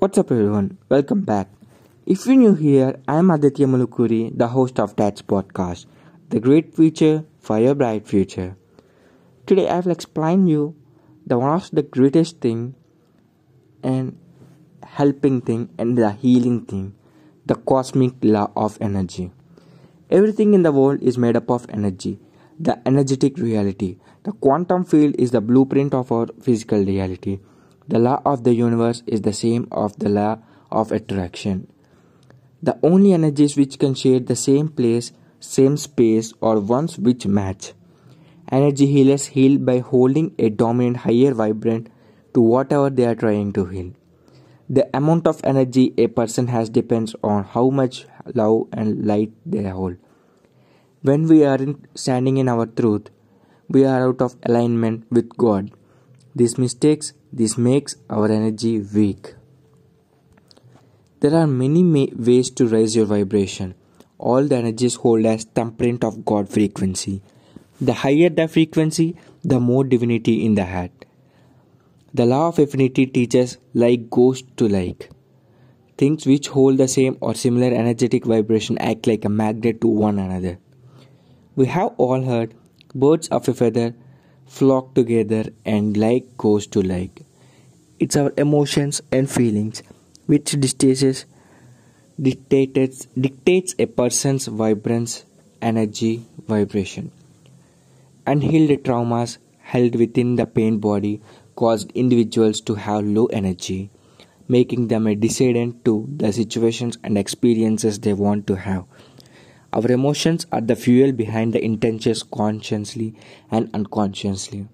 What's up everyone, welcome back. If you're new here, I'm Aditya Mulukuri, the host of Tatch podcast, the great future for your bright future. Today I will explain you the one of the greatest thing and helping thing and the healing thing, the cosmic law of energy. Everything in the world is made up of energy, the energetic reality. The quantum field is the blueprint of our physical reality. The law of the universe is the same of the law of attraction. The only energies which can share the same place, same space, or ones which match. Energy healers heal by holding a dominant higher vibrant to whatever they are trying to heal. The amount of energy a person has depends on how much love and light they hold. When we aren't standing in our truth, we are out of alignment with God. This makes our energy weak. There are many ways to raise your vibration. All the energies hold as thumbprint of God frequency. The higher the frequency, the more divinity in the heart. The law of affinity teaches like goes to like. Things which hold the same or similar energetic vibration act like a magnet to one another. We have all heard, birds of a feather flock together and like goes to like. It's our emotions and feelings which dictates a person's vibrance, energy, vibration. Unhealed traumas held within the pain body caused individuals to have low energy, making them a dissident to the situations and experiences they want to have. Our emotions are the fuel behind the intentions consciously and unconsciously,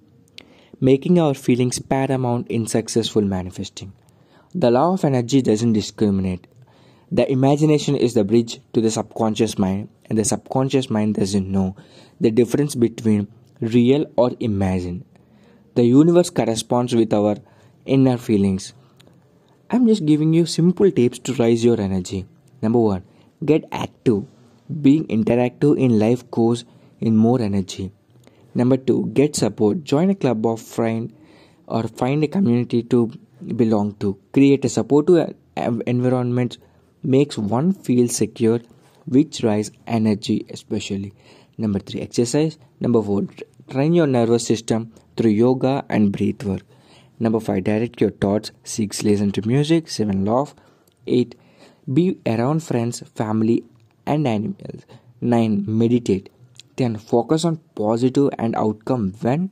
making our feelings paramount in successful manifesting. The law of energy doesn't discriminate. The imagination is the bridge to the subconscious mind, and the subconscious mind doesn't know the difference between real or imagined. The universe corresponds with our inner feelings. I'm just giving you simple tips to raise your energy. Number 1. Get active. Being interactive in life goes in more energy. Number 2, get support. Join a club of friends or find a community to belong to. Create a supportive environment makes one feel secure, which raises energy especially. Number 3, exercise. Number 4, train your nervous system through yoga and breath work. Number 5, direct your thoughts. 6, listen to music. 7, laugh. 8, be around friends, family, and animals. 9. Meditate. 10. Focus on positive and outcome when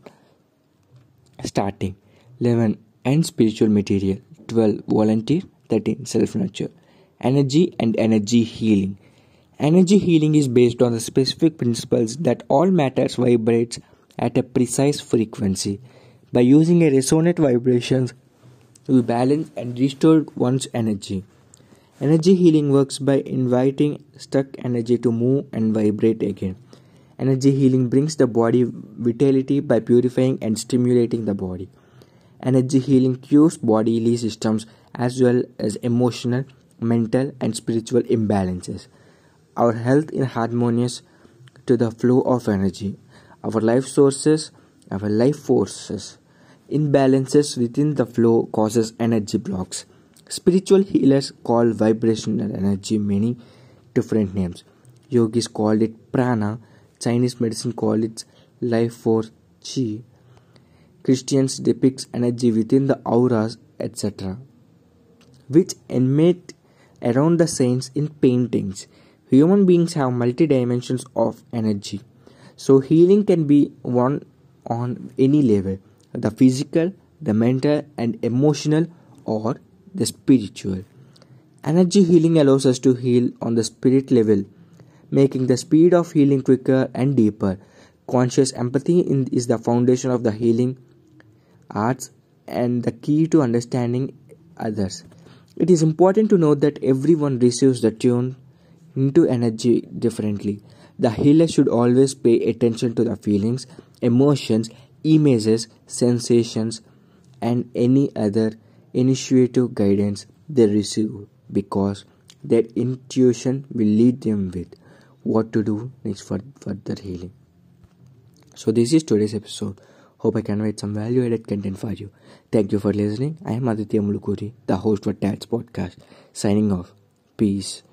starting. 11. End spiritual material. 12. Volunteer. 13. Self-nurture. Energy and energy healing. Energy healing is based on the specific principles that all matters vibrates at a precise frequency. By using a resonant vibrations, we balance and restore one's energy. Energy healing works by inviting stuck energy to move and vibrate again. Energy healing brings the body vitality by purifying and stimulating the body. Energy healing cures bodily systems as well as emotional, mental, and spiritual imbalances. Our health is harmonious to the flow of energy. Our life forces, imbalances within the flow causes energy blocks. Spiritual healers call vibrational energy many different names. Yogis called it prana. Chinese medicine called it life force, chi. Christians depict energy within the auras, etc., which animate around the saints in paintings. Human beings have multi dimensions of energy, so healing can be won on any level: the physical, the mental, and emotional, or the spiritual. Energy healing allows us to heal on the spirit level, making the speed of healing quicker and deeper. Conscious empathy is the foundation of the healing arts and the key to understanding others. It is important to note that everyone receives the tune into energy differently. The healer should always pay attention to the feelings, emotions, images, sensations, and any other initiative guidance they receive, because their intuition will lead them with what to do next for further healing. So this is today's episode. Hope I can write some value-added content for you. Thank you for listening. I am Aditya Mulukuri, the host for Tatch podcast. Signing off. Peace.